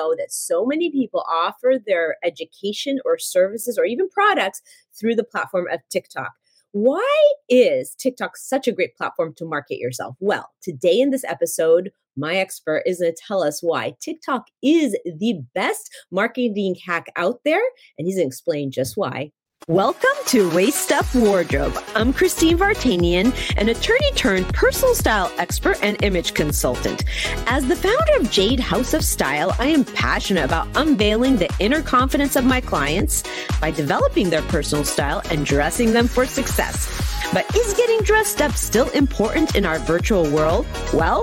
know that so many people offer their education or services or even products through the platform of TikTok. Why is TikTok such a great platform to market yourself? Well, today in this episode, my expert is going to tell us why TikTok is the best marketing hack out there, and he's going to explain just why. Welcome to Waist Up Wardrobe. I'm Christine Vartanian, an attorney turned personal style expert and image consultant. As the founder of Jade House of Style, I am passionate about unveiling the inner confidence of my clients by developing their personal style and dressing them for success. But is getting dressed up still important in our virtual world? Well,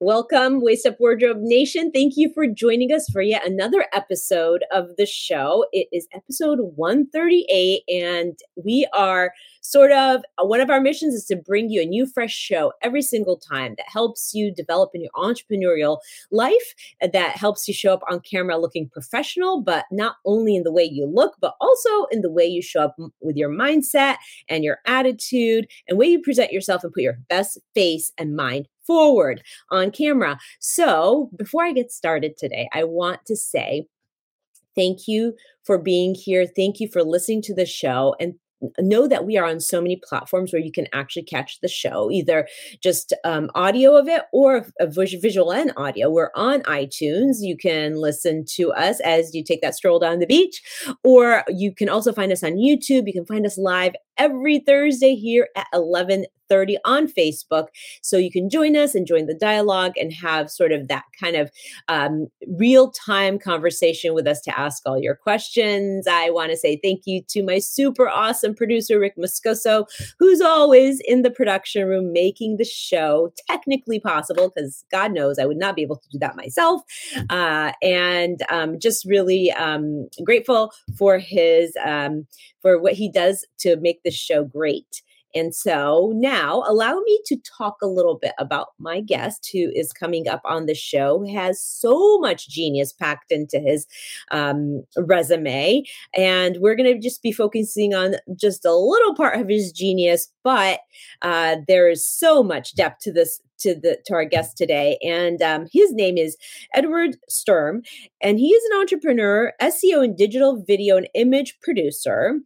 Welcome, Waist Up Wardrobe Nation. Thank you for joining us for yet another episode of the show. It is episode 138, and we are one of our missions is to bring you a new, fresh show every single time that helps you develop in your entrepreneurial life, that helps you show up on camera looking professional, but not only in the way you look, but also in the way you show up with your mindset and your attitude and way you present yourself and put your best face and mind forward on camera. So before I get started today, I want to say thank you for being here. Thank you for listening to the show. And know that we are on so many platforms where you can actually catch the show, either just audio of it or a visual and audio. We're on iTunes. You can listen to us as you take that stroll down the beach, or you can also find us on YouTube. You can find us live every Thursday here at 11:30 on Facebook. So you can join us and join the dialogue and have sort of that kind of real-time conversation with us to ask all your questions. I want to say thank you to my super awesome producer, Rick Moscoso, who's always in the production room making the show technically possible, because God knows I would not be able to do that myself. Just really grateful for his for what he does to make this show great. And so now allow me to talk a little bit about my guest who is coming up on the show, who has so much genius packed into his resume. And we're going to just be focusing on just a little part of his genius, but there is so much depth to this to our guest today. And his name is Edward Sturm, and he is an entrepreneur, SEO and digital video and image producer.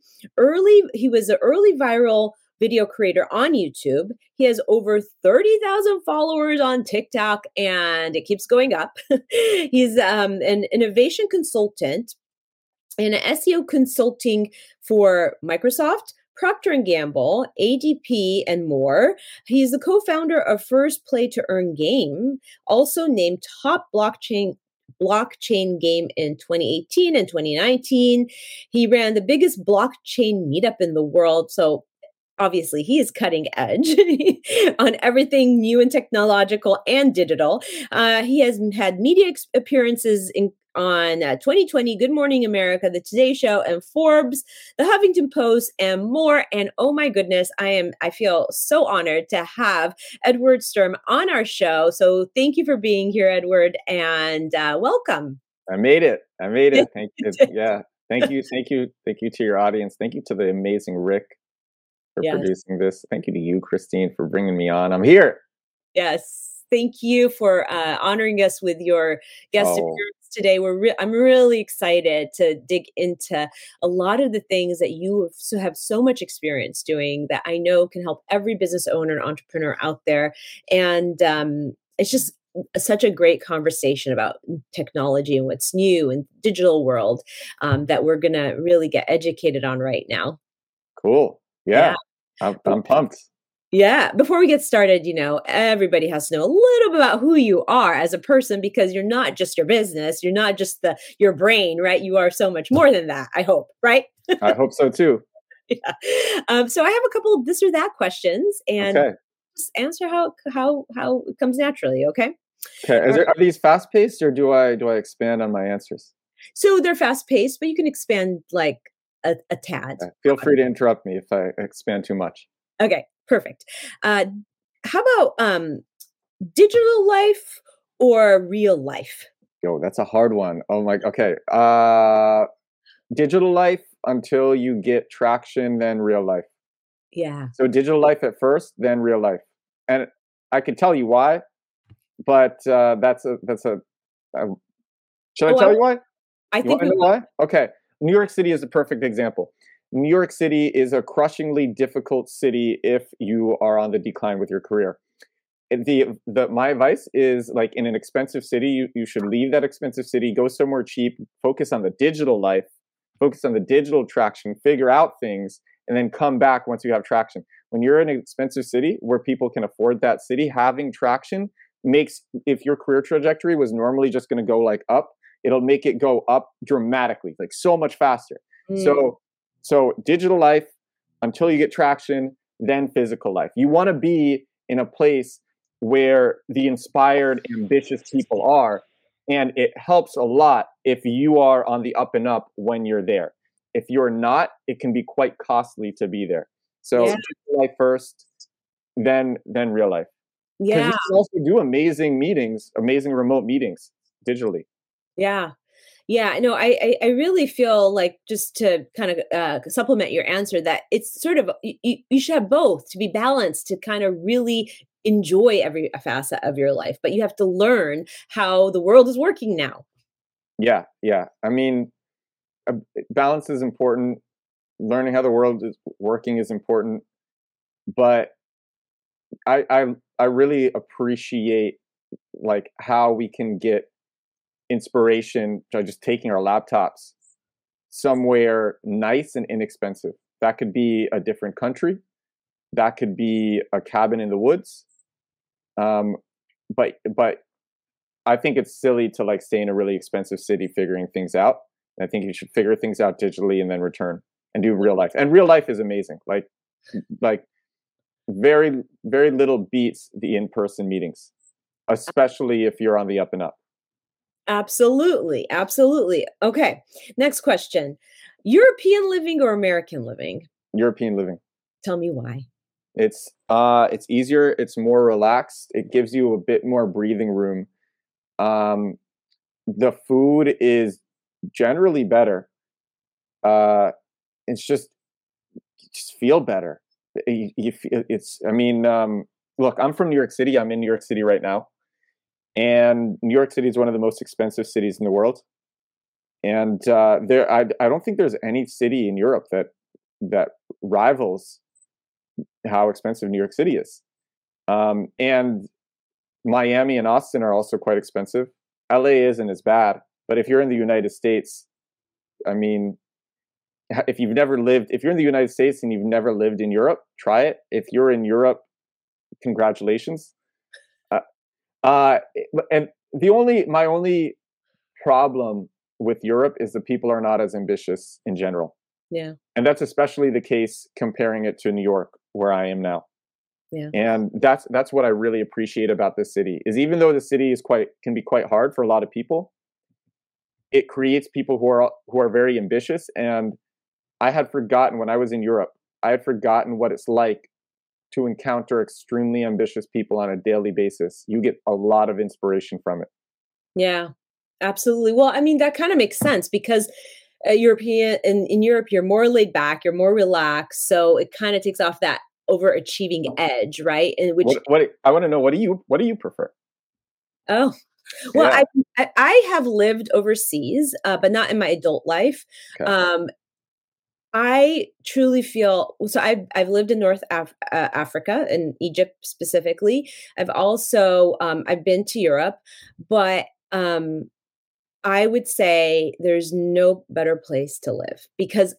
He was an early viral video creator on YouTube. He has over 30,000 followers on TikTok, and it keeps going up. He's an innovation consultant and an SEO consulting for Microsoft, Procter & Gamble, ADP, and more. He's the co-founder of First Play to Earn Game, also named top blockchain game in 2018 and 2019. He ran the biggest blockchain meetup in the world. So obviously, he is cutting edge on everything new and technological and digital. He has had media appearances on 2020, Good Morning America, The Today Show, and Forbes, The Huffington Post, and more. And oh my goodness, I feel so honored to have Edward Sturm on our show. So thank you for being here, Edward, and welcome. I made it. Thank you. Yeah. Thank you. Thank you to your audience. Thank you to the amazing Rick for producing this. Thank you to you, Christine, for bringing me on. I'm here. Yes. Thank you for honoring us with your guest appearance today. I'm really excited to dig into a lot of the things that you have so much experience doing that I know can help every business owner and entrepreneur out there. And it's just such a great conversation about technology and what's new and digital world that we're going to really get educated on right now. Cool. Yeah. I'm pumped. Yeah. Before we get started, everybody has to know a little bit about who you are as a person, because you're not just your business. You're not just your brain, right? You are so much more than that, I hope, right? I hope so too. Yeah. So I have a couple of this or that questions, and just answer how it comes naturally. Okay. Are these fast paced, or do I expand on my answers? So they're fast-paced, but you can expand like a tad. Feel free to interrupt me if I expand too much. Okay, perfect. How about digital life or real life? Yo, that's a hard one. Oh my, okay. Digital life until you get traction, then real life. Yeah. So digital life at first, then real life. And I could tell you why, but should I tell you why? I think you why? Okay. New York City is a perfect example. New York City is a crushingly difficult city if you are on the decline with your career. My advice is, like, in an expensive city, you should leave that expensive city, go somewhere cheap, focus on the digital life, focus on the digital traction, figure out things, and then come back once you have traction. When you're in an expensive city where people can afford that city, having traction makes, if your career trajectory was normally just going to go like up, it'll make it go up dramatically, like so much faster. Mm. So digital life until you get traction, then physical life. You want to be in a place where the inspired, ambitious people are. And it helps a lot if you are on the up and up when you're there. If you're not, it can be quite costly to be there. So digital life first, then real life. Yeah. You can also do amazing remote meetings digitally. Yeah. Yeah. No, I really feel like, just to kind of supplement your answer, that it's sort of, you should have both to be balanced, to kind of really enjoy every facet of your life, but you have to learn how the world is working now. Yeah. Yeah. I mean, balance is important. Learning how the world is working is important, but I really appreciate like how we can get inspiration by just taking our laptops somewhere nice and inexpensive. That could be a different country. That could be a cabin in the woods. But I think it's silly to like stay in a really expensive city figuring things out. I think you should figure things out digitally and then return and do real life. And real life is amazing. Like very, very little beats the in-person meetings, especially if you're on the up and up. Absolutely. Absolutely. Okay. Next question. European living or American living? European living. Tell me why. It's easier. It's more relaxed. It gives you a bit more breathing room. The food is generally better. It's just feel better. Look, I'm from New York City. I'm in New York City right now. And New York City is one of the most expensive cities in the world. And I don't think there's any city in Europe that rivals how expensive New York City is. And Miami and Austin are also quite expensive. LA isn't as bad. But if you're in the United States, I mean, if you're in the United States and you've never lived in Europe, try it. If you're in Europe, congratulations. And my only problem with Europe is that people are not as ambitious in general. Yeah. And that's especially the case comparing it to New York, where I am now. Yeah. And that's what I really appreciate about this city, is even though the city can be quite hard for a lot of people, it creates people who are very ambitious. And I had forgotten, when I was in Europe, I had forgotten what it's like to encounter extremely ambitious people on a daily basis. You get a lot of inspiration from it. Yeah, absolutely. Well, I mean, that kind of makes sense, because in Europe, you're more laid back, you're more relaxed. So it kind of takes off that overachieving edge, right? And which I want to know, what do you prefer? Oh, well, yeah. I have lived overseas, but not in my adult life. Okay. I truly feel so. I've lived in North Africa and Egypt specifically. I've also I've been to Europe, but I would say there's no better place to live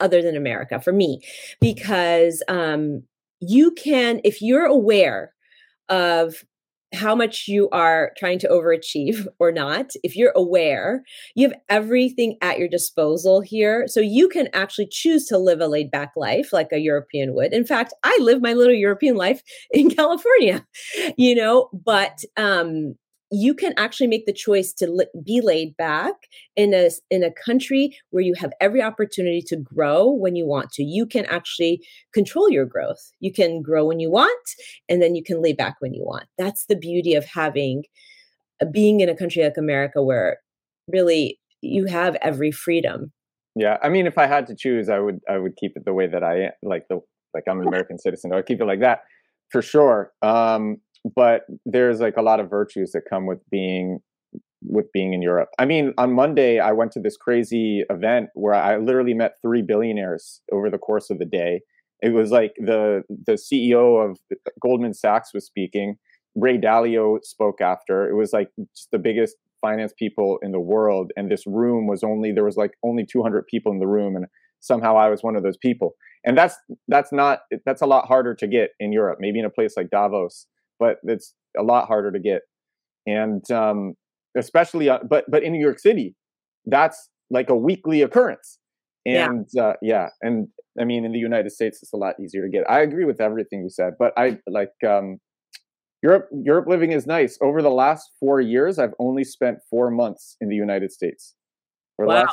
other than America for me, because you can, if you're aware of how much you are trying to overachieve or not, if you're aware, you have everything at your disposal here. So you can actually choose to live a laid back life like a European would. In fact, I live my little European life in California, but you can actually make the choice to be laid back in a country where you have every opportunity to grow when you want to. You can actually control your growth. You can grow when you want, and then you can lay back when you want. That's the beauty of being in a country like America, where really you have every freedom. Yeah. I mean, if I had to choose, I would keep it the way that I am, like I'm an American citizen. I would keep it like that for sure. But there's like a lot of virtues that come with being in Europe. I mean, on Monday, I went to this crazy event where I literally met 3 billionaires over the course of the day. It was like the CEO of Goldman Sachs was speaking. Ray Dalio spoke after. It was like just the biggest finance people in the world. And this room was only 200 people in the room. And somehow I was one of those people. And that's a lot harder to get in Europe, maybe in a place like Davos, but it's a lot harder to get. And especially, but in New York City, that's like a weekly occurrence. And and I mean, in the United States, it's a lot easier to get. I agree with everything you said, but I like, Europe living is nice. Over the last 4 years, I've only spent 4 months in the United States. Wow.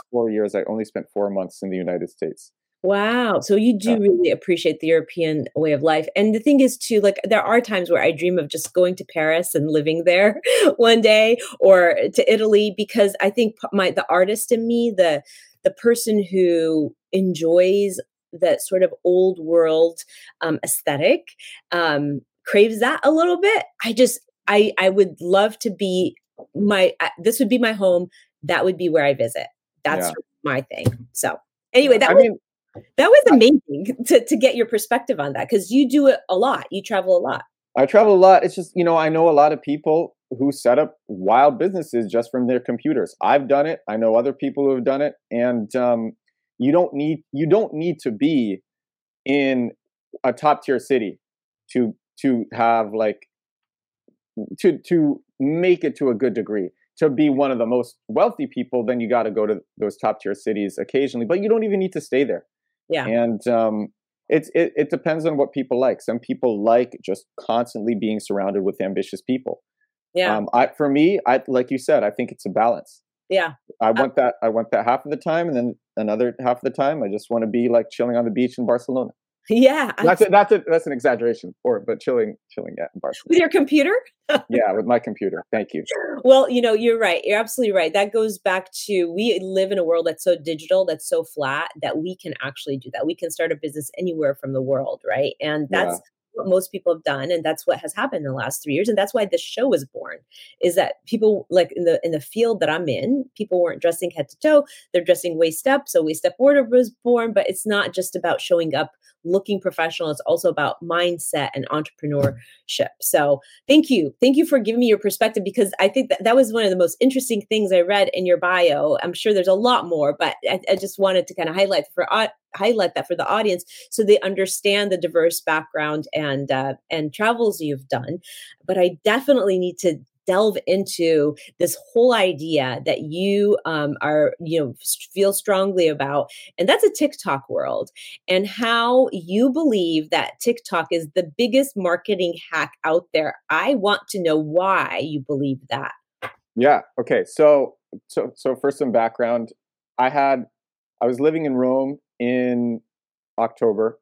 So you do really appreciate the European way of life. And the thing is too, like, there are times where I dream of just going to Paris and living there one day, or to Italy, because I think the artist in me, the person who enjoys that sort of old world aesthetic, craves that a little bit. I would love to be this would be my home. That would be where I visit. That's my thing. So anyway, that was amazing to get your perspective on that, because you do it a lot. You travel a lot. I travel a lot. It's just, I know a lot of people who set up wild businesses just from their computers. I've done it. I know other people who have done it. And you don't need to be in a top tier city to have to make it to a good degree. To be one of the most wealthy people, then you got to go to those top tier cities occasionally, but you don't even need to stay there. Yeah. And it depends on what people like. Some people like just constantly being surrounded with ambitious people. Yeah. For me, like you said, I think it's a balance. Yeah. I want that half of the time, and then another half of the time I just want to be like chilling on the beach in Barcelona. Yeah, that's an exaggeration, but chilling at Barcelona. With your computer? Yeah, with my computer. Thank you. Well, you're right. You're absolutely right. That goes back to, we live in a world that's so digital, that's so flat, that we can actually do that. We can start a business anywhere from the world, right? And that's what most people have done, and that's what has happened in the last 3 years, and that's why this show was born. Is that people, like in the field that I'm in, people weren't dressing head to toe; they're dressing waist up. So Waist Up Wardrobe was born, but it's not just about showing up looking professional. It's also about mindset and entrepreneurship. So thank you for giving me your perspective, because I think that was one of the most interesting things I read in your bio. I'm sure there's a lot more, but I just wanted to kind of highlight that for the audience, so they understand the diverse background and travels you've done. But I definitely need to delve into this whole idea that you feel strongly about, and that's a TikTok world, and how you believe that TikTok is the biggest marketing hack out there. I want to know why you believe that. Yeah. Okay. So for some background, I was living in Rome in October.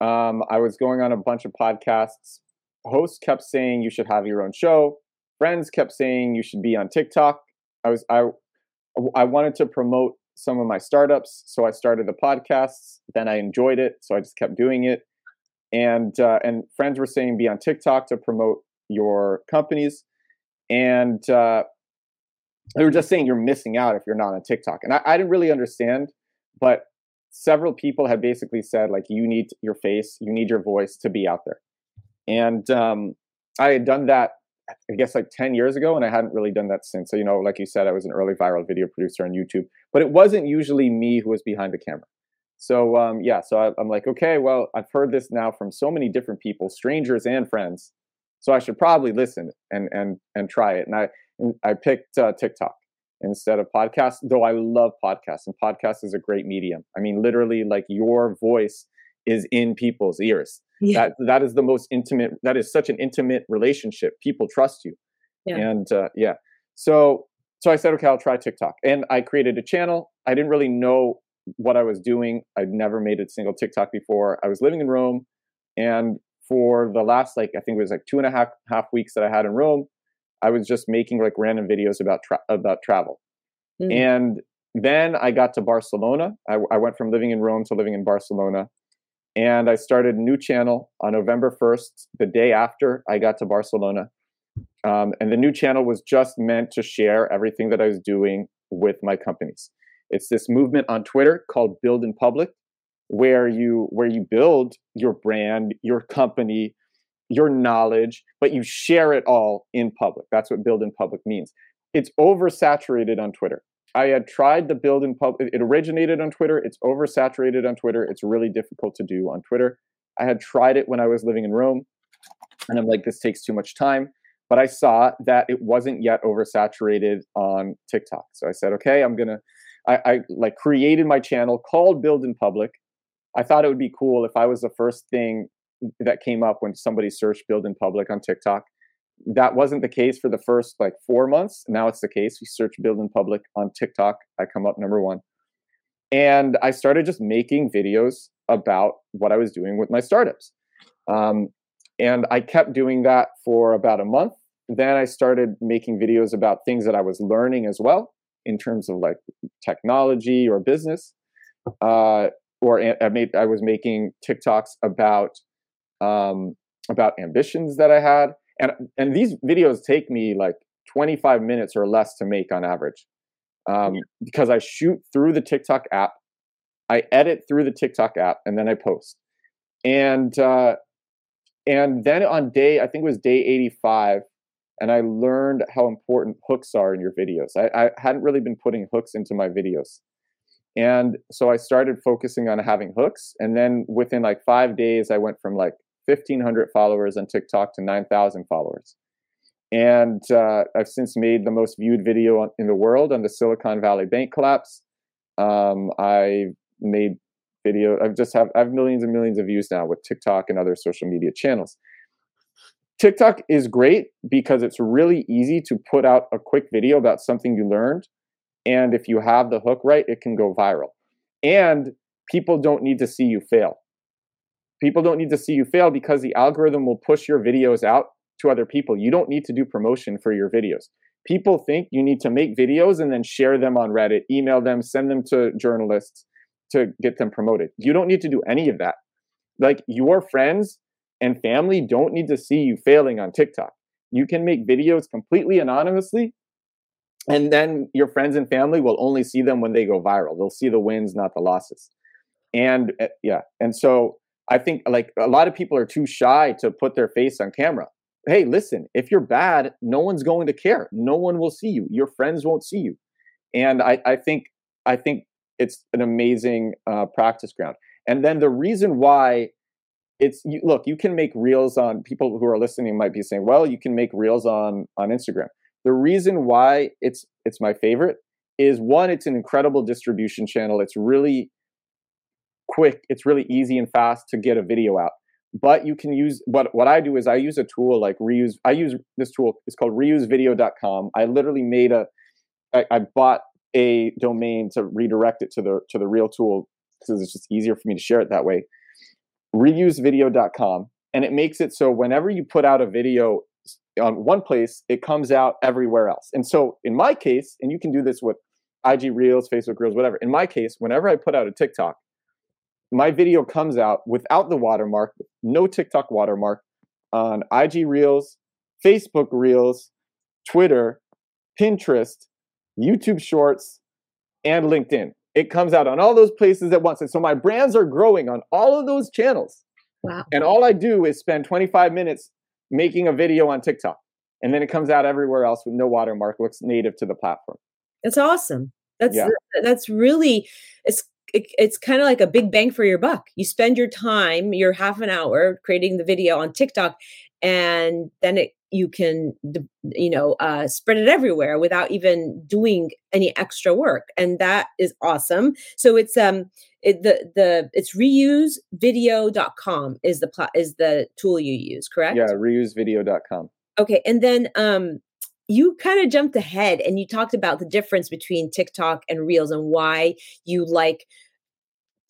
I was going on a bunch of podcasts. Hosts kept saying you should have your own show. Friends kept saying you should be on TikTok. I wanted to promote some of my startups, so I started the podcasts. Then I enjoyed it, so I just kept doing it. And friends were saying be on TikTok to promote your companies, and they were just saying you're missing out if you're not on TikTok. And I didn't really understand, but several people had basically said like you need your face, you need your voice to be out there. And I had done that, I guess, like 10 years ago, and I hadn't really done that since. So, like you said, I was an early viral video producer on YouTube, but it wasn't usually me who was behind the camera. So, I'm like, okay, well, I've heard this now from so many different people, strangers and friends, so I should probably listen and try it. And I picked TikTok instead of podcasts, though I love podcasts, and podcasts is a great medium. I mean, literally, like, your voice is in people's ears. Yeah. That is such an intimate relationship. People trust you. Yeah. And yeah. So I said, okay, I'll try TikTok. And I created a channel. I didn't really know what I was doing. I'd never made a single TikTok before. I was living in Rome. And for the last, like, I think it was like 2.5 weeks that I had in Rome, I was just making like random videos about travel. Mm. And then I got to Barcelona. I went from living in Rome to living in Barcelona. And I started a new channel on November 1st, the day after I got to Barcelona. And the new channel was just meant to share everything that I was doing with my companies. It's this movement on Twitter called Build in Public, where you build your brand, your company, your knowledge, but you share it all in public. That's what Build in Public means. It's oversaturated on Twitter. I had tried the Build in Public. It originated on Twitter. It's oversaturated on Twitter. It's really difficult to do on Twitter. I had tried it when I was living in Rome, and I'm like, this takes too much time. But I saw that it wasn't yet oversaturated on TikTok. So I said, okay, I like created my channel called Build in Public. I thought it would be cool if I was the first thing that came up when somebody searched Build in Public on TikTok. That wasn't the case for the first like 4 months. Now it's the case. You search Build in Public on TikTok, I come up number one. And I started just making videos about what I was doing with my startups. And I kept doing that for about a month. Then I started making videos about things that I was learning as well, in terms of like technology or business. I was making TikToks about ambitions that I had. And these videos take me like 25 minutes or less to make on average, because I shoot through the TikTok app, I edit through the TikTok app, and then I post. And then on day 85, and I learned how important hooks are in your videos. I hadn't really been putting hooks into my videos. And so I started focusing on having hooks. And then within like 5 days, I went from like 1,500 followers on TikTok to 9,000 followers. And I've since made the most viewed video in the world on the Silicon Valley Bank collapse. I have millions and millions of views now with TikTok and other social media channels. TikTok is great because it's really easy to put out a quick video about something you learned. And if you have the hook right, it can go viral. And people don't need to see you fail. People don't need to see you fail because the algorithm will push your videos out to other people. You don't need to do promotion for your videos. People think you need to make videos and then share them on Reddit, email them, send them to journalists to get them promoted. You don't need to do any of that. Like, your friends and family don't need to see you failing on TikTok. You can make videos completely anonymously, and then your friends and family will only see them when they go viral. They'll see the wins, not the losses. And yeah. And so I think like a lot of people are too shy to put their face on camera. Hey, listen, if you're bad, no one's going to care. No one will see you. Your friends won't see you. And I think it's an amazing practice ground. And then the reason why you can make reels on, people who are listening might be saying, well, you can make reels on Instagram. The reason why it's my favorite is, one, it's an incredible distribution channel. It's really quick. It's really easy and fast to get a video out. But you can use, what I do is I use a tool like Reuse. I use this tool. It's called reusevideo.com. I literally I bought a domain to redirect it to the real tool because it's just easier for me to share it that way. Reusevideo.com. And it makes it so whenever you put out a video on one place, it comes out everywhere else. And so in my case, and you can do this with IG Reels, Facebook Reels, whatever. In my case, whenever I put out a TikTok, my video comes out without the watermark, no TikTok watermark, on IG Reels, Facebook Reels, Twitter, Pinterest, YouTube Shorts, and LinkedIn. It comes out on all those places at once. And so my brands are growing on all of those channels. Wow. And all I do is spend 25 minutes making a video on TikTok, and then it comes out everywhere else with no watermark, looks native to the platform. That's awesome. That's really, it's kind of like a big bang for your buck. You spend your time, your half an hour creating the video on TikTok, and then you can, spread it everywhere without even doing any extra work. And that is awesome. So it's reusevideo.com is the tool you use, correct? Yeah, reusevideo.com. Okay. And then you kind of jumped ahead and you talked about the difference between TikTok and Reels and why you like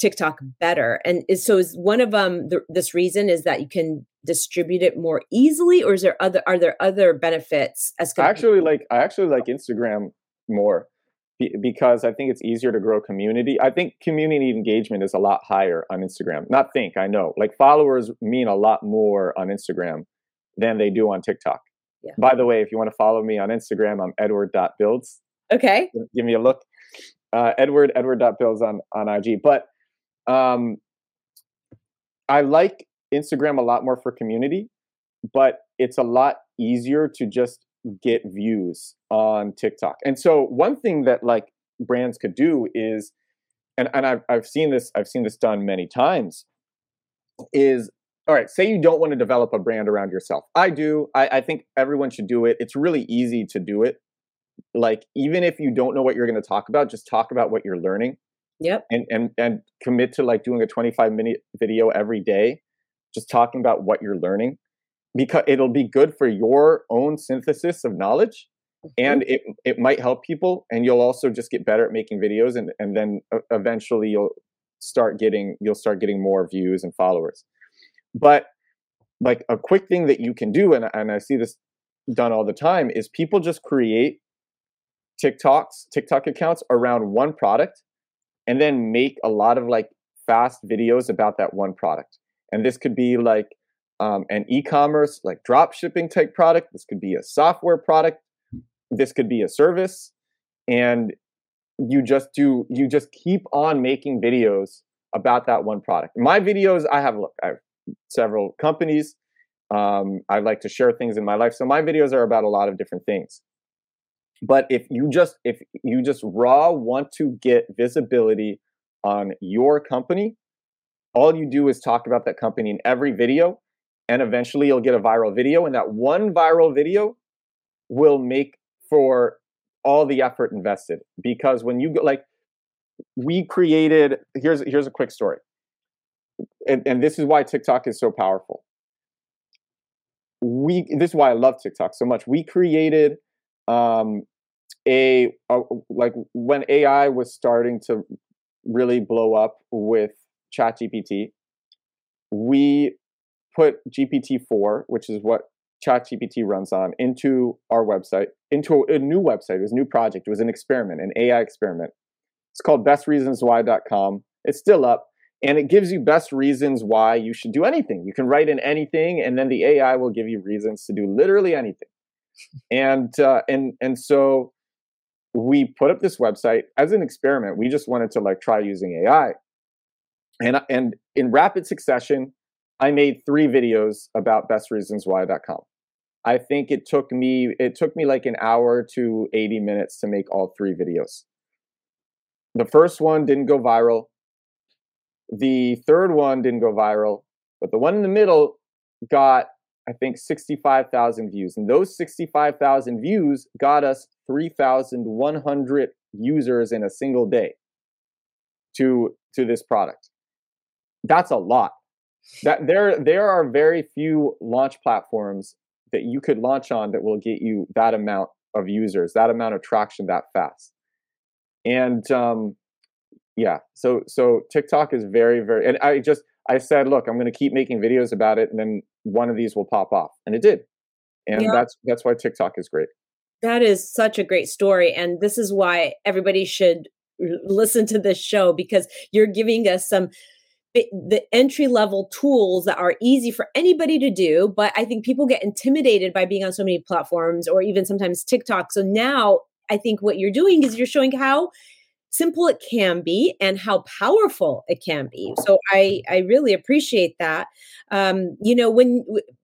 TikTok better. And so is one of them, this reason is that you can distribute it more easily, or are there other benefits? I actually like Instagram more because I think it's easier to grow community. I think community engagement is a lot higher on Instagram. I know, like, followers mean a lot more on Instagram than they do on TikTok. Yeah. By the way, if you want to follow me on Instagram, I'm edward.builds. Okay. Give me a look. Edward.builds on IG. But I like Instagram a lot more for community, but it's a lot easier to just get views on TikTok. And so one thing that like brands could do is, and I've seen this done many times, is, all right, say you don't want to develop a brand around yourself. I do. I think everyone should do it. It's really easy to do it. Like, even if you don't know what you're going to talk about, just talk about what you're learning. Yep. And commit to like doing a 25-minute video every day, just talking about what you're learning, because it'll be good for your own synthesis of knowledge. Mm-hmm. And it might help people. And you'll also just get better at making videos. And then eventually you'll start getting more views and followers. But like a quick thing that you can do, and I see this done all the time, is people just create TikTok accounts around one product, and then make a lot of like fast videos about that one product. And this could be like an e-commerce, like drop shipping type product. This could be a software product. This could be a service. And you just keep on making videos about that one product. My videos, I have several companies. I like to share things in my life. So my videos are about a lot of different things. But if you just raw want to get visibility on your company, all you do is talk about that company in every video, and eventually you'll get a viral video. And that one viral video will make for all the effort invested. Because when you go, like, we created, here's a quick story. And this is why TikTok is so powerful. This is why I love TikTok so much. We created like when AI was starting to really blow up with ChatGPT, we put GPT-4, which is what ChatGPT runs on, into our website, into a new website. It was a new project. It was an experiment, an AI experiment. It's called bestreasonswhy.com. It's still up. And it gives you best reasons why you should do anything. You can write in anything, and then the AI will give you reasons to do literally anything. And so we put up this website as an experiment. We just wanted to like try using AI. And in rapid succession, I made 3 videos about bestreasonswhy.com. I think it took me like an hour to 80 minutes to make all 3 videos. The first one didn't go viral. The third one didn't go viral, but the one in the middle got, I think, 65,000 views. And those 65,000 views got us 3,100 users in a single day to this product. That's a lot. That there are very few launch platforms that you could launch on that will get you that amount of users, that amount of traction that fast. And yeah. So TikTok is very, very, and I said, look, I'm going to keep making videos about it, and then one of these will pop off, and it did. And that's why TikTok is great. That is such a great story. And this is why everybody should listen to this show, because you're giving us the entry level tools that are easy for anybody to do. But I think people get intimidated by being on so many platforms, or even sometimes TikTok. So now I think what you're doing is you're showing how simple it can be and how powerful it can be. So I really appreciate that. When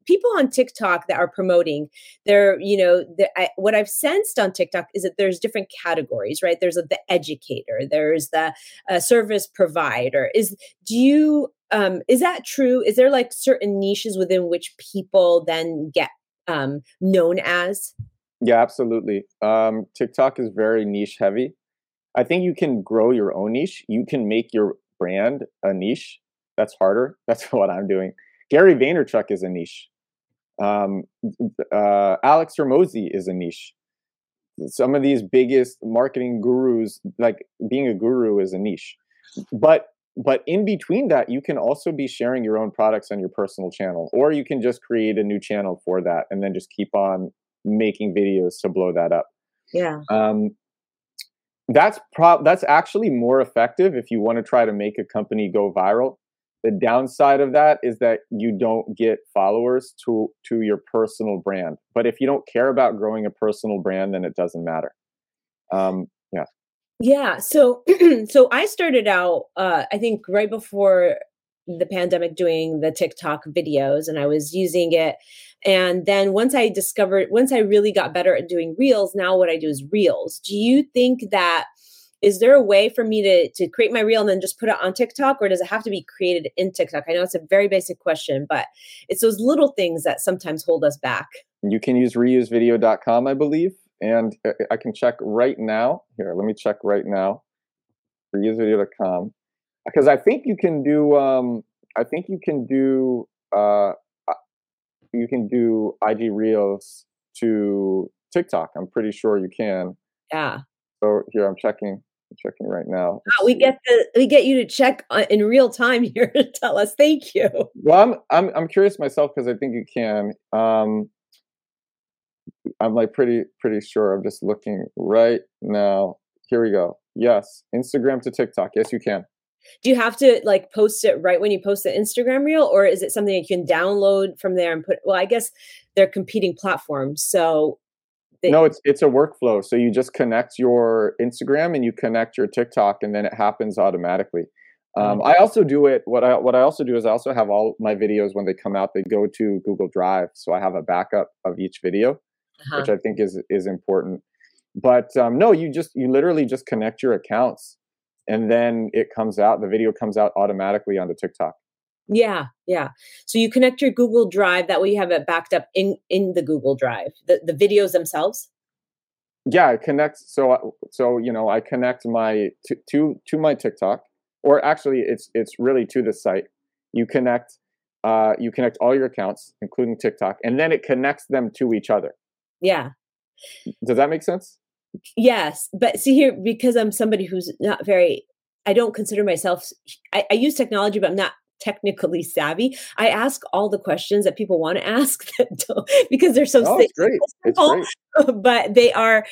people on TikTok that are promoting, what I've sensed on TikTok is that there's different categories, right? There's the educator, there's the service provider. Is that true? Is there like certain niches within which people then get known as? Yeah, absolutely. TikTok is very niche heavy. I think you can grow your own niche. You can make your brand a niche. That's harder. That's what I'm doing. Gary Vaynerchuk is a niche. Alex Ramosi is a niche. some of these biggest marketing gurus, like being a guru is a niche. But in between that, you can also be sharing your own products on your personal channel, or you can just create a new channel for that and then just keep on making videos to blow that up. Yeah. That's actually more effective if you want to try to make a company go viral. The downside of that is that you don't get followers to your personal brand. But if you don't care about growing a personal brand, then it doesn't matter. Yeah. So I started out, I think right before the pandemic, doing the TikTok videos, and I was using it. And then once I really got better at doing reels, now what I do is reels. Do you think that, is there a way for me to create my reel and then just put it on TikTok, or does it have to be created in TikTok? I know it's a very basic question, but it's those little things that sometimes hold us back. You can use reusevideo.com, I believe. And I can check right now. Here, let me check right now. Reusevideo.com. Because I think you can do you can do IG Reels to TikTok. I'm pretty sure you can. Yeah. So here, I'm checking right now. Wow, we get you to check in real time here to tell us. Thank you. Well, I'm curious myself because I think you can. I'm like pretty sure. I'm just looking right now. Here we go. Yes, Instagram to TikTok. Yes, you can. Do you have to like post it right when you post the Instagram reel, or is it something you can download from there and put? Well, I guess they're competing platforms, so. No, it's a workflow. So you just connect your Instagram and you connect your TikTok, and then it happens automatically. I also do it. What I also do is I also have all my videos when they come out, they go to Google Drive. So I have a backup of each video, which I think is important. But no, you literally just connect your accounts, and then it comes out. The video comes out automatically onto TikTok. Yeah. So you connect your Google Drive. That way you have it backed up in the Google Drive, the videos themselves. Yeah, it connects. So, I connect my to my TikTok, or actually it's really to the site. You connect all your accounts, including TikTok, and then it connects them to each other. Yeah. Does that make sense? Yes. But see here, because I'm somebody who's not very, I don't consider myself, I use technology, but I'm not technically savvy. I ask all the questions that people want to ask that don't, because they're so simple. It's great. But they are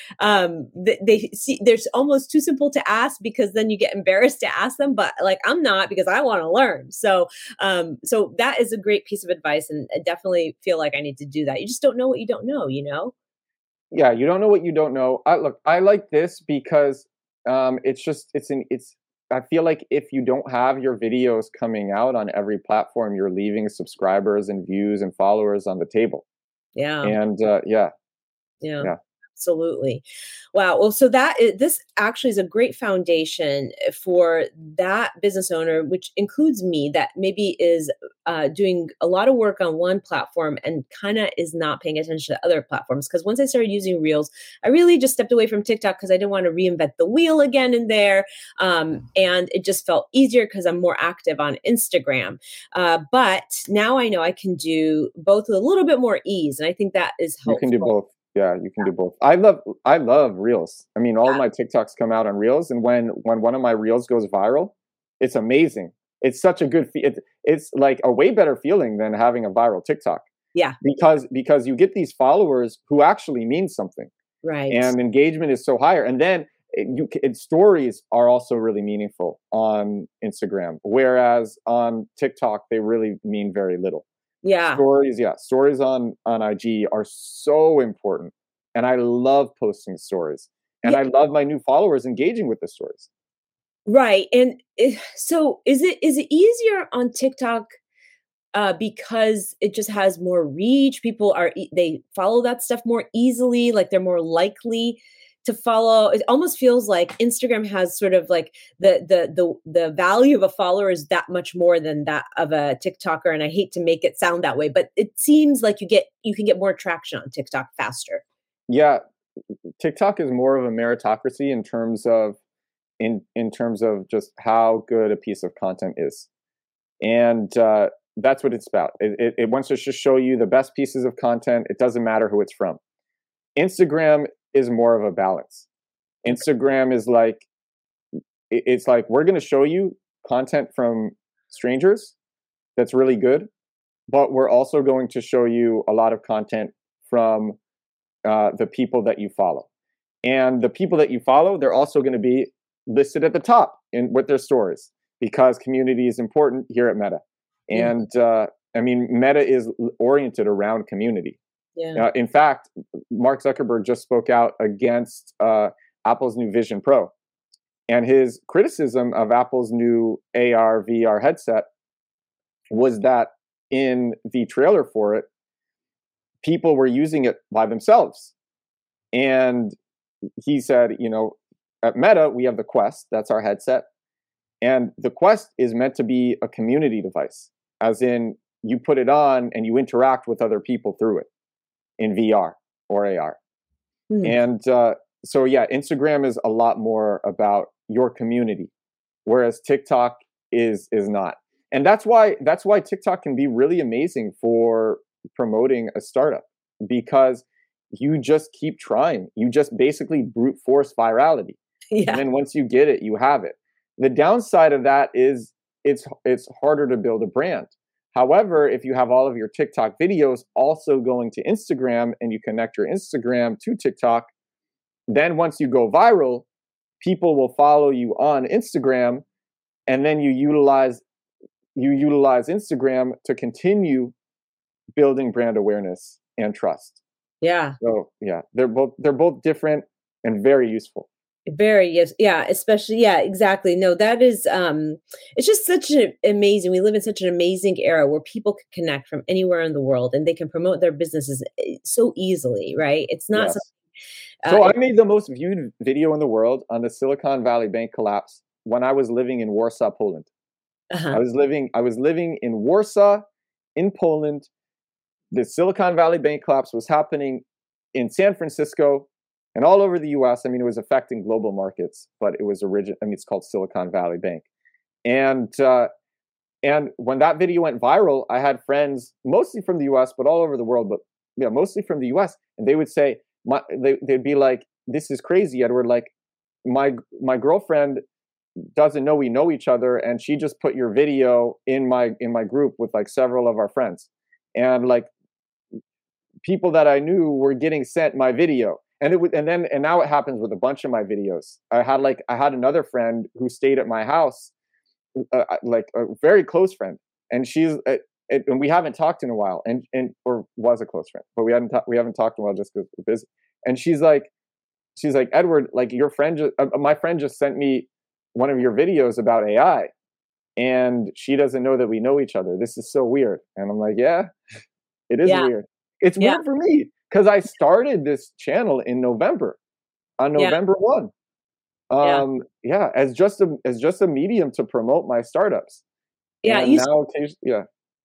they see there's almost too simple to ask, because then you get embarrassed to ask them. But like I'm not, because I want to learn. So that is a great piece of advice, and I definitely feel like I need to do that. You just don't know what you don't know, you know? Yeah, you don't know what you don't know. I like this because I feel like if you don't have your videos coming out on every platform, you're leaving subscribers and views and followers on the table. Yeah. And yeah. Absolutely. Wow. Well, so this actually is a great foundation for that business owner, which includes me, that maybe is doing a lot of work on one platform and kind of is not paying attention to other platforms. Because once I started using Reels, I really just stepped away from TikTok because I didn't want to reinvent the wheel again in there. And it just felt easier because I'm more active on Instagram. But now I know I can do both with a little bit more ease. And I think that is helpful. You can do both. Yeah, you can do both. I love Reels. I mean, all of my TikToks come out on Reels, and when one of my Reels goes viral, it's amazing. It's such a good it's like a way better feeling than having a viral TikTok. Yeah. Because you get these followers who actually mean something. Right. And engagement is so higher. And then stories are also really meaningful on Instagram, whereas on TikTok they really mean very little. Yeah. Stories on IG are so important. And I love posting stories. And I love my new followers engaging with the stories. Right. And so is it easier on TikTok because it just has more reach? People they follow that stuff more easily, like they're more likely to follow. It almost feels like Instagram has sort of like the value of a follower is that much more than that of a TikToker. And I hate to make it sound that way, but it seems like you can get more traction on TikTok faster. Yeah. TikTok is more of a meritocracy in terms of just how good a piece of content is. And that's what it's about. It wants to just show you the best pieces of content. It doesn't matter who it's from. Instagram is more of a balance. Instagram is like, it's like, we're going to show you content from strangers that's really good, but we're also going to show you a lot of content from the people that you follow. And the people that you follow, they're also going to be listed at the top in with their stories, because community is important here at Meta. And I mean, Meta is oriented around community. Yeah. In fact, Mark Zuckerberg just spoke out against Apple's new Vision Pro. And his criticism of Apple's new AR, VR headset was that in the trailer for it, people were using it by themselves. And he said, you know, at Meta, we have the Quest, that's our headset. And the Quest is meant to be a community device, as in you put it on and you interact with other people through it in VR or AR. And so, yeah, Instagram is a lot more about your community, whereas TikTok is not. And that's why TikTok can be really amazing for promoting a startup, because you just keep trying. You just basically brute force virality. Yeah. And then once you get it, you have it. The downside of that is it's harder to build a brand. However, if you have all of your TikTok videos also going to Instagram and you connect your Instagram to TikTok, then once you go viral, people will follow you on Instagram, and then you utilize Instagram to continue building brand awareness and trust. Yeah. So yeah, they're both different and very useful. Very, yes. Yeah, especially. Yeah, exactly. No, that is, it's just such an amazing, we live in such an amazing era where people can connect from anywhere in the world and they can promote their businesses so easily, right? It's not. Yes. So I made the most viewed video in the world on the Silicon Valley Bank collapse when I was living in Warsaw, Poland. Uh-huh. I was living in Warsaw in Poland. The Silicon Valley Bank collapse was happening in San Francisco and all over the US. I mean, it was affecting global markets, but it was it's called Silicon Valley Bank. And when that video went viral, I had friends mostly from the US, but all over the world, but yeah, mostly from the US. And they would say, they'd be like, "This is crazy, Edward. Like, my girlfriend doesn't know we know each other, and she just put your video in my group with like several of our friends, and like people that I knew were getting sent my video, and now it happens with a bunch of my videos. I had another friend who stayed at my house, like a very close friend, and she's." And we haven't talked in a while, or was a close friend, but we haven't talked in a while just because we're busy. And she's like, "Edward, like your friend, my friend just sent me one of your videos about AI, and she doesn't know that we know each other. This is so weird." And I'm like, "Yeah, it is weird. It's weird for me because I started this channel in November, on November 1, as just a medium to promote my startups. Yeah, and now yeah."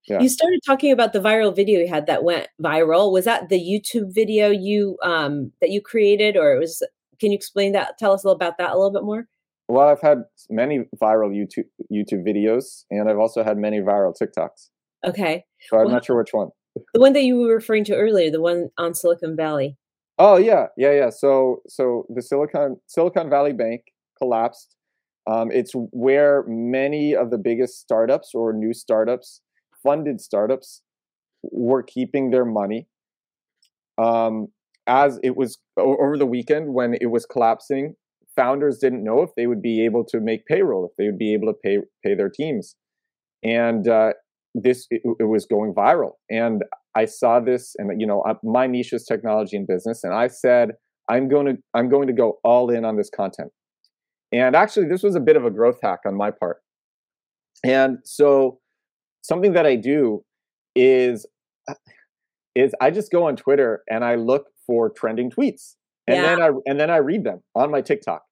Yeah. You started talking about the viral video you had that went viral. Was that the YouTube video you that you created, or it was? Can you explain that? Tell us about that a little bit more. Well, I've had many viral YouTube videos, and I've also had many viral TikToks. Okay, so I'm not sure which one. The one that you were referring to earlier, the one on Silicon Valley. Oh yeah. So the Silicon Valley Bank collapsed. It's where many of the biggest startups or new startups. Funded startups were keeping their money. As it was over the weekend when it was collapsing, founders didn't know if they would be able to make payroll, if they would be able to pay their teams. And it was going viral. And I saw this, and you know, my niche is technology and business, and I said, I'm going to go all in on this content. And actually, this was a bit of a growth hack on my part. And so. Something that I do is I just go on Twitter and I look for trending tweets, and then I read them on my TikTok.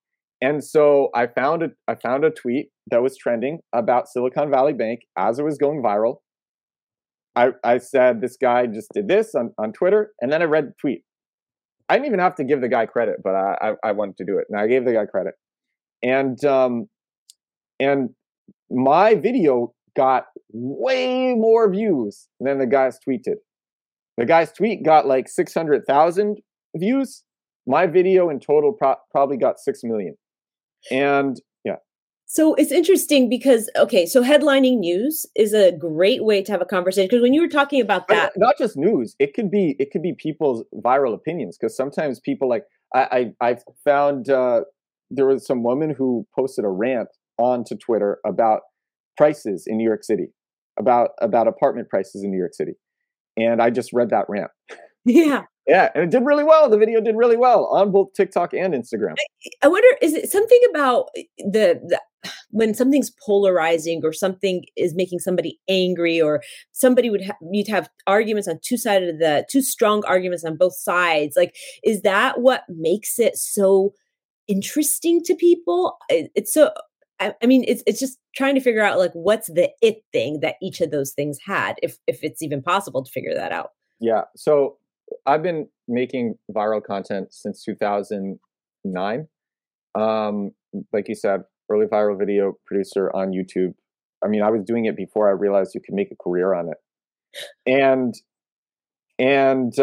And so I found a tweet that was trending about Silicon Valley Bank as it was going viral. I said, "This guy just did this on Twitter," and then I read the tweet. I didn't even have to give the guy credit, but I wanted to do it, and I gave the guy credit. And my video got way more views than the guy's tweet did. The guy's tweet got like 600,000 views. My video in total probably got 6 million. And yeah. So it's interesting because, okay, so headlining news is a great way to have a conversation. Because when you were talking about that. Not just news, it could be people's viral opinions. Because sometimes people like, I found there was some woman who posted a rant onto Twitter about prices in New York City, about apartment prices in New York City. And I just read that rant. Yeah. Yeah. And it did really well. The video did really well on both TikTok and Instagram. I wonder, is it something about the when something's polarizing or something is making somebody angry, or somebody would you'd have arguments on two strong arguments on both sides. Like, is that what makes it so interesting to people? It's so, I mean, it's just trying to figure out like what's the it thing that each of those things had, if it's even possible to figure that out. Yeah. So I've been making viral content since 2009. Like you said, early viral video producer on YouTube. I mean, I was doing it before I realized you could make a career on it. And I've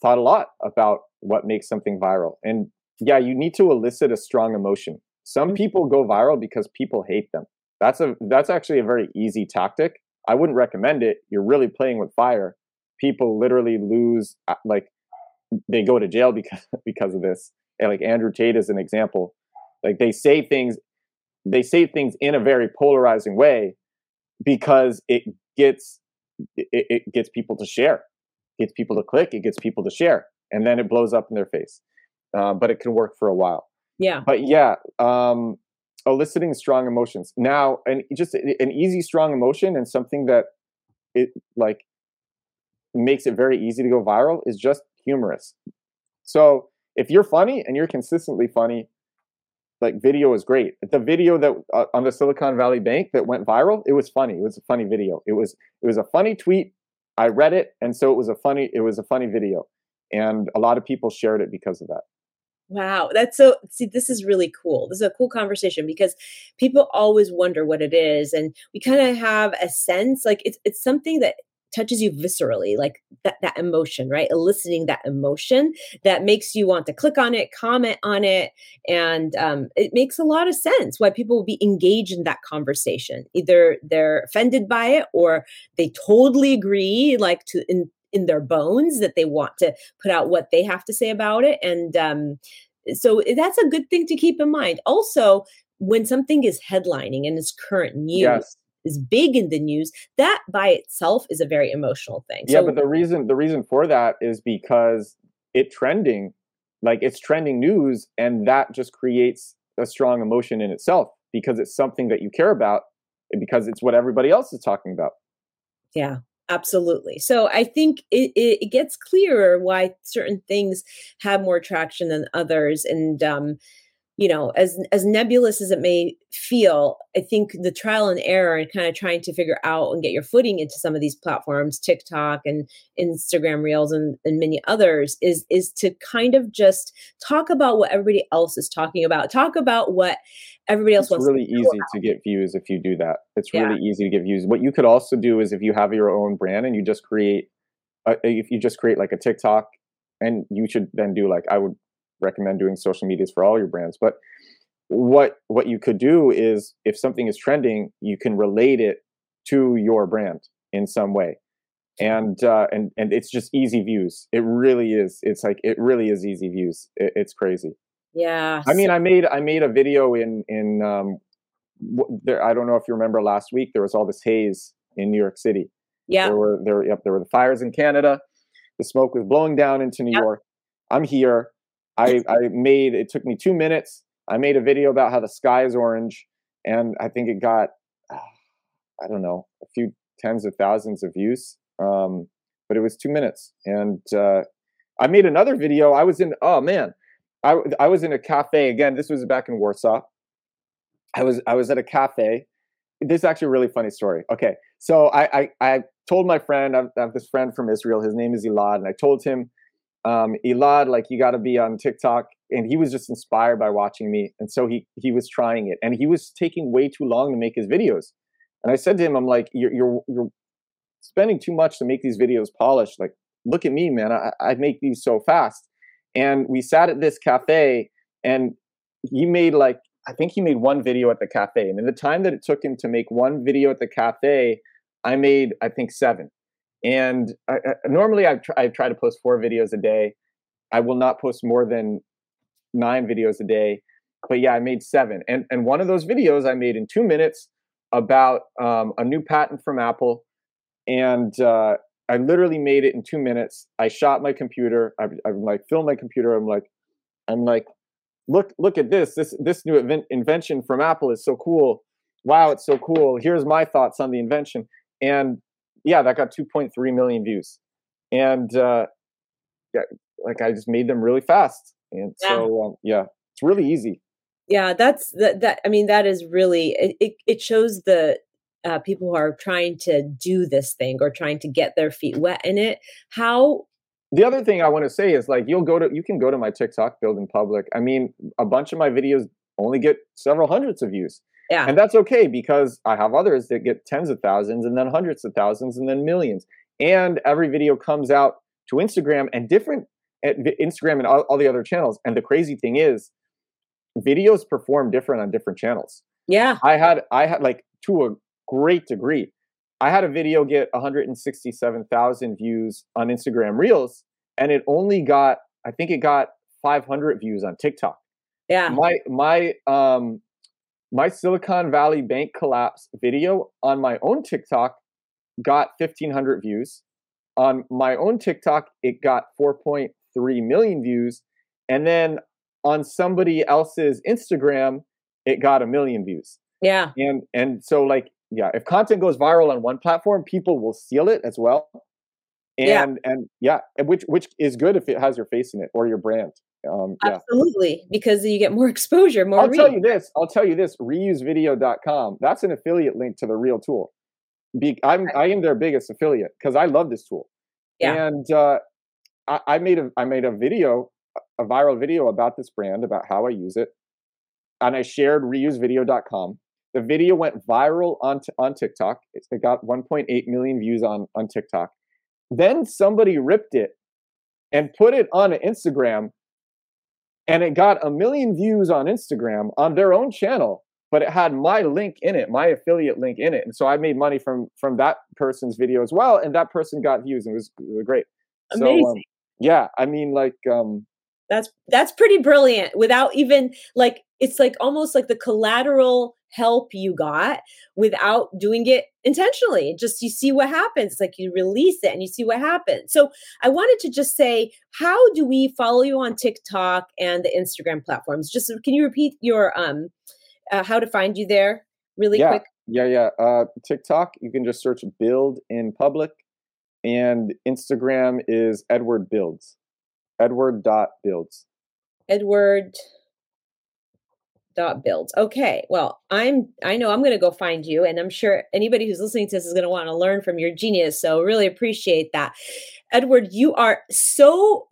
thought a lot about what makes something viral. And yeah, you need to elicit a strong emotion. Some people go viral because people hate them. That's actually a very easy tactic. I wouldn't recommend it. You're really playing with fire. People literally lose, like they go to jail because of this. And like Andrew Tate is an example. Like they say things in a very polarizing way because it gets people to share, it gets people to click, it gets people to share, and then it blows up in their face. But it can work for a while. Yeah. But yeah, eliciting strong emotions. Now, and just an easy, strong emotion and something that it like makes it very easy to go viral is just humorous. So if you're funny and you're consistently funny, like video is great. The video that on the Silicon Valley Bank that went viral, it was funny. It was a funny video. It was a funny tweet. I read it, and so it was a funny video. And a lot of people shared it because of that. Wow. This is really cool. This is a cool conversation because people always wonder what it is. And we kind of have a sense, like it's something that touches you viscerally, like that emotion, right? Eliciting that emotion that makes you want to click on it, comment on it. And it makes a lot of sense why people will be engaged in that conversation. Either they're offended by it or they totally agree, like in their bones that they want to put out what they have to say about it. And so that's a good thing to keep in mind. Also, when something is headlining and it's current news, yes, is big in the news, that by itself is a very emotional thing. Yeah, so, but the reason for that is because it's trending news, and that just creates a strong emotion in itself because it's something that you care about and because it's what everybody else is talking about. Yeah. Absolutely. So I think it gets clearer why certain things have more traction than others. And, you know, as nebulous as it may feel, I think the trial and error and kind of trying to figure out and get your footing into some of these platforms, TikTok and Instagram Reels and many others, is to kind of just talk about what everybody else is talking about. Talk about what everybody else wants to do. It's really easy to get views if you do that. It's really easy to get views. What you could also do is if you have your own brand and you just create like a TikTok, and you should then do like, I would recommend doing social medias for all your brands. But what you could do is if something is trending, you can relate it to your brand in some way. And it's just easy views. It really is. It's like, it really is easy views. It's crazy. Yeah. I mean, I made a video in I don't know if you remember last week, there was all this haze in New York City. Yeah. There were the fires in Canada. The smoke was blowing down into New York. I'm here. It took me 2 minutes. I made a video about how the sky is orange, and I think it got, I don't know, a few tens of thousands of views. But it was 2 minutes. And I made another video. I was in a cafe again. This was back in Warsaw. I was at a cafe. This is actually a really funny story. Okay, so I told my friend, I have this friend from Israel. His name is Elad, and I told him, Elad, like, you got to be on TikTok. And he was just inspired by watching me, and so he was trying it, and he was taking way too long to make his videos. And I said to him, I'm like, you're spending too much to make these videos polished. Like, look at me, man. I make these so fast. And we sat at this cafe, and he made I think he made one video at the cafe. And in the time that it took him to make one video at the cafe, I made, I think, 7. And normally I try to post 4 videos a day. I will not post more than 9 videos a day. But yeah, I made 7. And one of those videos I made in 2 minutes about a new patent from Apple. And I literally made it in 2 minutes. I shot my computer. I filmed my computer. I'm like, look at this. This new invention from Apple is so cool. Wow, it's so cool. Here's my thoughts on the invention. And yeah, that got 2.3 million views. And I just made them really fast. And so, it's really easy. Yeah, that is really, it shows the people who are trying to do this thing or trying to get their feet wet in it. The other thing I want to say is you can go to my TikTok, Build in Public. I mean, a bunch of my videos only get several hundreds of views. Yeah. And that's okay, because I have others that get tens of thousands and then hundreds of thousands and then millions. And every video comes out to Instagram and different at Instagram and all the other channels. And the crazy thing is, videos perform different on different channels. Yeah. I had to a great degree. I had a video get 167,000 views on Instagram Reels, and it only got, I think it got 500 views on TikTok. Yeah. My Silicon Valley Bank collapse video on my own TikTok got 1,500 views. On my own TikTok, it got 4.3 million views. And then on somebody else's Instagram, it got 1 million views. Yeah. And so if content goes viral on one platform, people will steal it as well. Which is good if it has your face in it or your brand. Absolutely, because you get more exposure, more reach. I'll tell you this, reusevideo.com. That's an affiliate link to the real tool. I am their biggest affiliate because I love this tool. Yeah. And I made a video, a viral video about this brand, about how I use it. And I shared reusevideo.com. The video went viral on TikTok. It got 1.8 million views on TikTok. Then somebody ripped it and put it on Instagram, and it got 1 million views on Instagram on their own channel, but it had my link in it, my affiliate link in it. And so I made money from that person's video as well. And that person got views, and it was great. Amazing. So, that's pretty brilliant. Without even it's almost the collateral help you got without doing it intentionally. Just you see what happens. It's like you release it and you see what happens. So I wanted to just say, how do we follow you on TikTok and the Instagram platforms? Just can you repeat your how to find you there really quick? Yeah. TikTok, you can just search Build in Public, and Instagram is edward.builds. edward.builds. edward.builds. Okay. Well, I know I'm going to go find you, and I'm sure anybody who's listening to this is going to want to learn from your genius. So really appreciate that. Edward, you are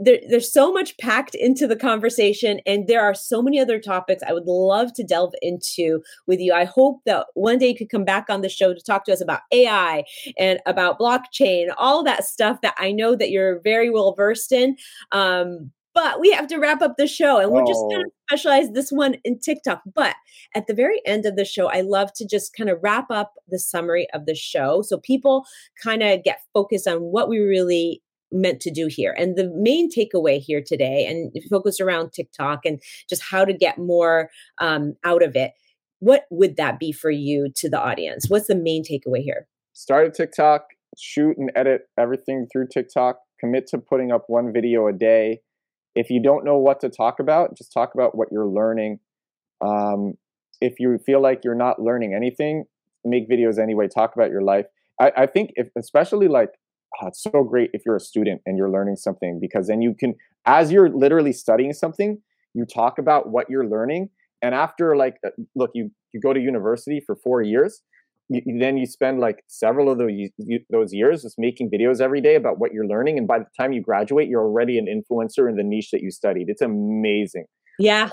there's so much packed into the conversation, and there are so many other topics I would love to delve into with you. I hope that one day you could come back on the show to talk to us about AI and about blockchain, all that stuff that I know that you're very well versed in. But we have to wrap up the show, and we're just going to specialize this one in TikTok. But at the very end of the show, I love to just kind of wrap up the summary of the show so people kind of get focused on what we really meant to do here. And the main takeaway here today, and focus around TikTok and just how to get more out of it. What would that be for you to the audience? What's the main takeaway here? Start at TikTok, shoot and edit everything through TikTok, commit to putting up one video a day. If you don't know what to talk about, just talk about what you're learning. If you feel like you're not learning anything, make videos anyway. Talk about your life. I think it's so great if you're a student and you're learning something, because then you can, as you're literally studying something, you talk about what you're learning. And after you go to university for 4 years, then you spend several of those years just making videos every day about what you're learning. And by the time you graduate, you're already an influencer in the niche that you studied. It's amazing. Yeah.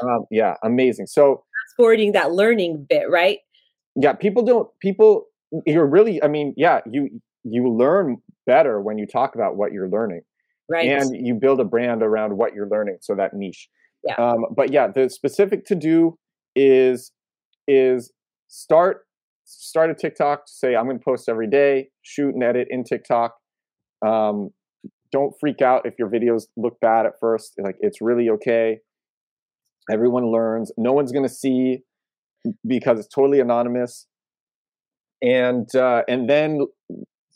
Amazing. So fast-forwarding that learning bit, right? Yeah. You're really, you learn better when you talk about what you're learning. Right. And you build a brand around what you're learning. So that niche. Yeah. But yeah, the specific to do is start a TikTok to say, I'm going to post every day, shoot and edit in TikTok. Don't freak out if your videos look bad at first. Like, it's really okay. Everyone learns. No one's going to see because it's totally anonymous. And then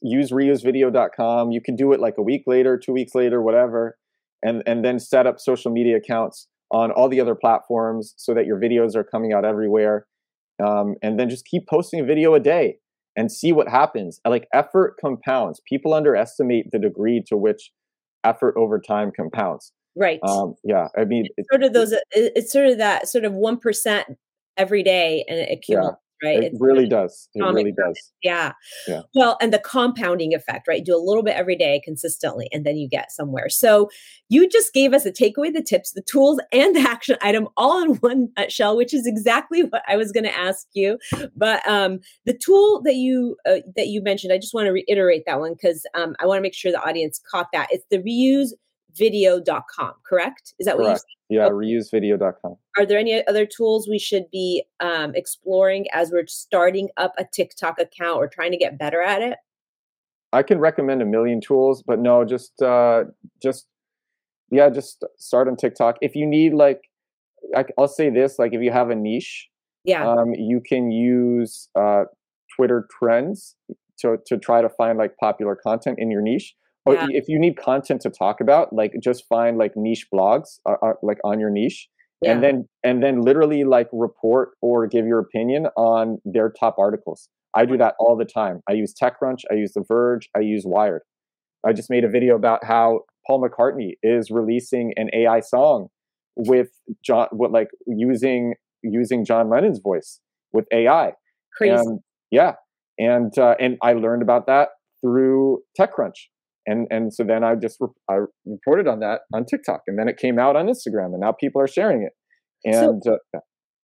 use reusevideo.com. You can do it like a week later, 2 weeks later, whatever. And then set up social media accounts on all the other platforms so that your videos are coming out everywhere. And then just keep posting a video a day and see what happens. Like, effort compounds. People underestimate the degree to which effort over time compounds. Right. Yeah. I mean, it's sort of that 1% every day, and it accumulates. Yeah. Right. It really does. It really does. Yeah. Yeah. Well, and the compounding effect, right? Do a little bit every day consistently, and then you get somewhere. So you just gave us a takeaway, the tips, the tools, and the action item all in one nutshell, which is exactly what I was going to ask you. But the tool that you mentioned, I just want to reiterate that one because I want to make sure the audience caught that. It's the reusevideo.com, correct? Is that correct. What you said? Yeah, okay. reusevideo.com. Are there any other tools we should be exploring as we're starting up a TikTok account or trying to get better at it? I can recommend a million tools, but no, just start on TikTok. If you need, I'll say this, if you have a niche, you can use Twitter trends to try to find popular content in your niche. Yeah. If you need content to talk about, just find niche blogs, on your niche, yeah. and then literally report or give your opinion on their top articles. I do that all the time. I use TechCrunch, I use The Verge, I use Wired. I just made a video about how Paul McCartney is releasing an AI song with using John Lennon's voice with AI. Crazy. And I learned about that through TechCrunch. And so then I reported on that on TikTok, and then it came out on Instagram, and now people are sharing it. And so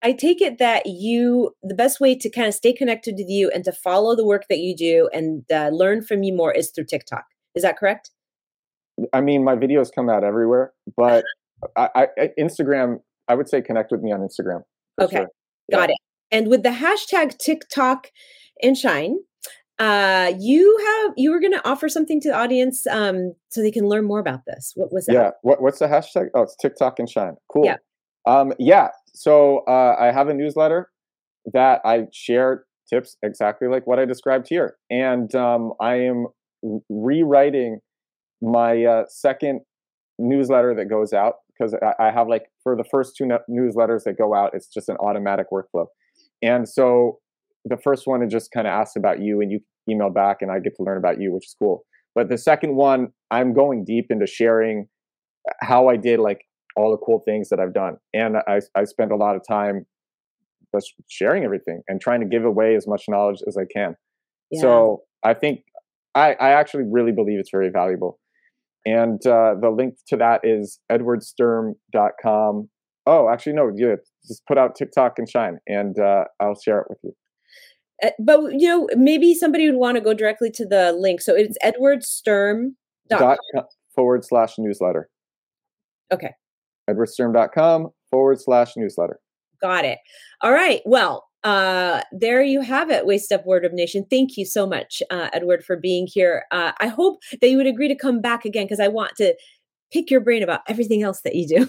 I take it that the best way to kind of stay connected with you and to follow the work that you do and learn from you more is through TikTok. Is that correct? I mean, my videos come out everywhere, but Instagram, I would say connect with me on Instagram. Okay, sure. Got it. And with the hashtag TikTok and Shine, you were going to offer something to the audience, so they can learn more about this. What was that? Yeah. What's the hashtag? Oh, it's TikTok and Shine. Cool. Yeah. So, I have a newsletter that I share tips exactly like what I described here. And, I am rewriting my, second newsletter that goes out because I have for the first two newsletters that go out, it's just an automatic workflow. And so, the first one, it just kind of asks about you and you email back and I get to learn about you, which is cool. But the second one, I'm going deep into sharing how I did all the cool things that I've done. And I spent a lot of time just sharing everything and trying to give away as much knowledge as I can. Yeah. So I think I actually really believe it's very valuable. And the link to that is edwardsturm.com. Oh, actually, no, yeah, just put out TikTok and Shine and I'll share it with you. But, maybe somebody would want to go directly to the link. So it's edwardsturm.com/newsletter. Okay. edwardsturm.com/newsletter. Got it. All right. Well, there you have it, Waist Up Wardrobe Nation. Thank you so much, Edward, for being here. I hope that you would agree to come back again because I want to pick your brain about everything else that you do.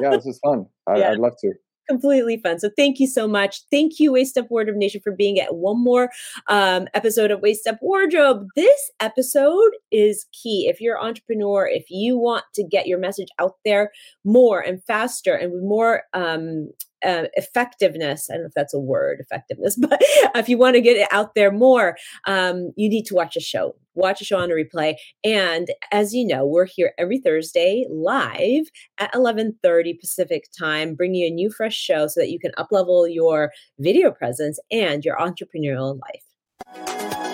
Yeah, this is fun. I'd love to. Completely fun. So thank you so much. Thank you, Waist Up Wardrobe Nation, for being at one more episode of Waist Up Wardrobe. This episode is key. If you're an entrepreneur, if you want to get your message out there more and faster and with more effectiveness, I don't know if that's a word, effectiveness, but if you want to get it out there more, you need to watch a show. Watch a show on a replay. And as you know, we're here every Thursday live at 11:30 Pacific time, bringing you a new fresh show so that you can uplevel your video presence and your entrepreneurial life.